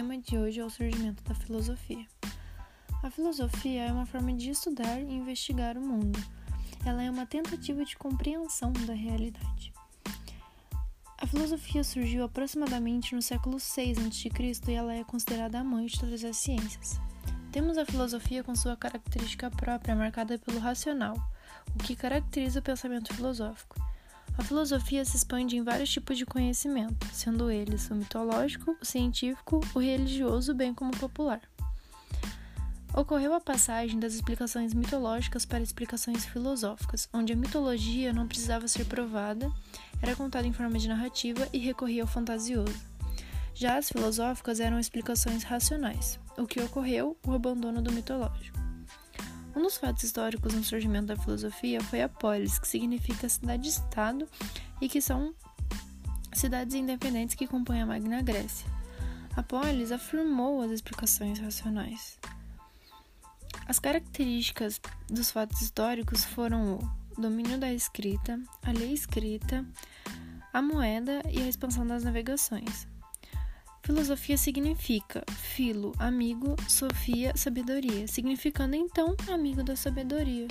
tema de hoje é o surgimento da filosofia. A filosofia é uma forma de estudar e investigar o mundo. Ela é uma tentativa de compreensão da realidade. A filosofia surgiu aproximadamente no século VI a.C. e ela é considerada a mãe de todas as ciências. Temos a filosofia com sua característica própria, marcada pelo racional, o que caracteriza o pensamento filosófico. A filosofia se expande em vários tipos de conhecimento, sendo eles o mitológico, o científico, o religioso, bem como o popular. Ocorreu a passagem das explicações mitológicas para explicações filosóficas, onde a mitologia não precisava ser provada, era contada em forma de narrativa e recorria ao fantasioso. Já as filosóficas eram explicações racionais, o que ocorreu o abandono do mitológico. Um dos fatos históricos no surgimento da filosofia foi a polis, que significa cidade-estado e que são cidades independentes que compõem a Magna Grécia. A polis afirmou as explicações racionais. As características dos fatos históricos foram o domínio da escrita, a lei escrita, a moeda e a expansão das navegações. Filosofia significa filo, amigo, sofia, sabedoria, significando então amigo da sabedoria.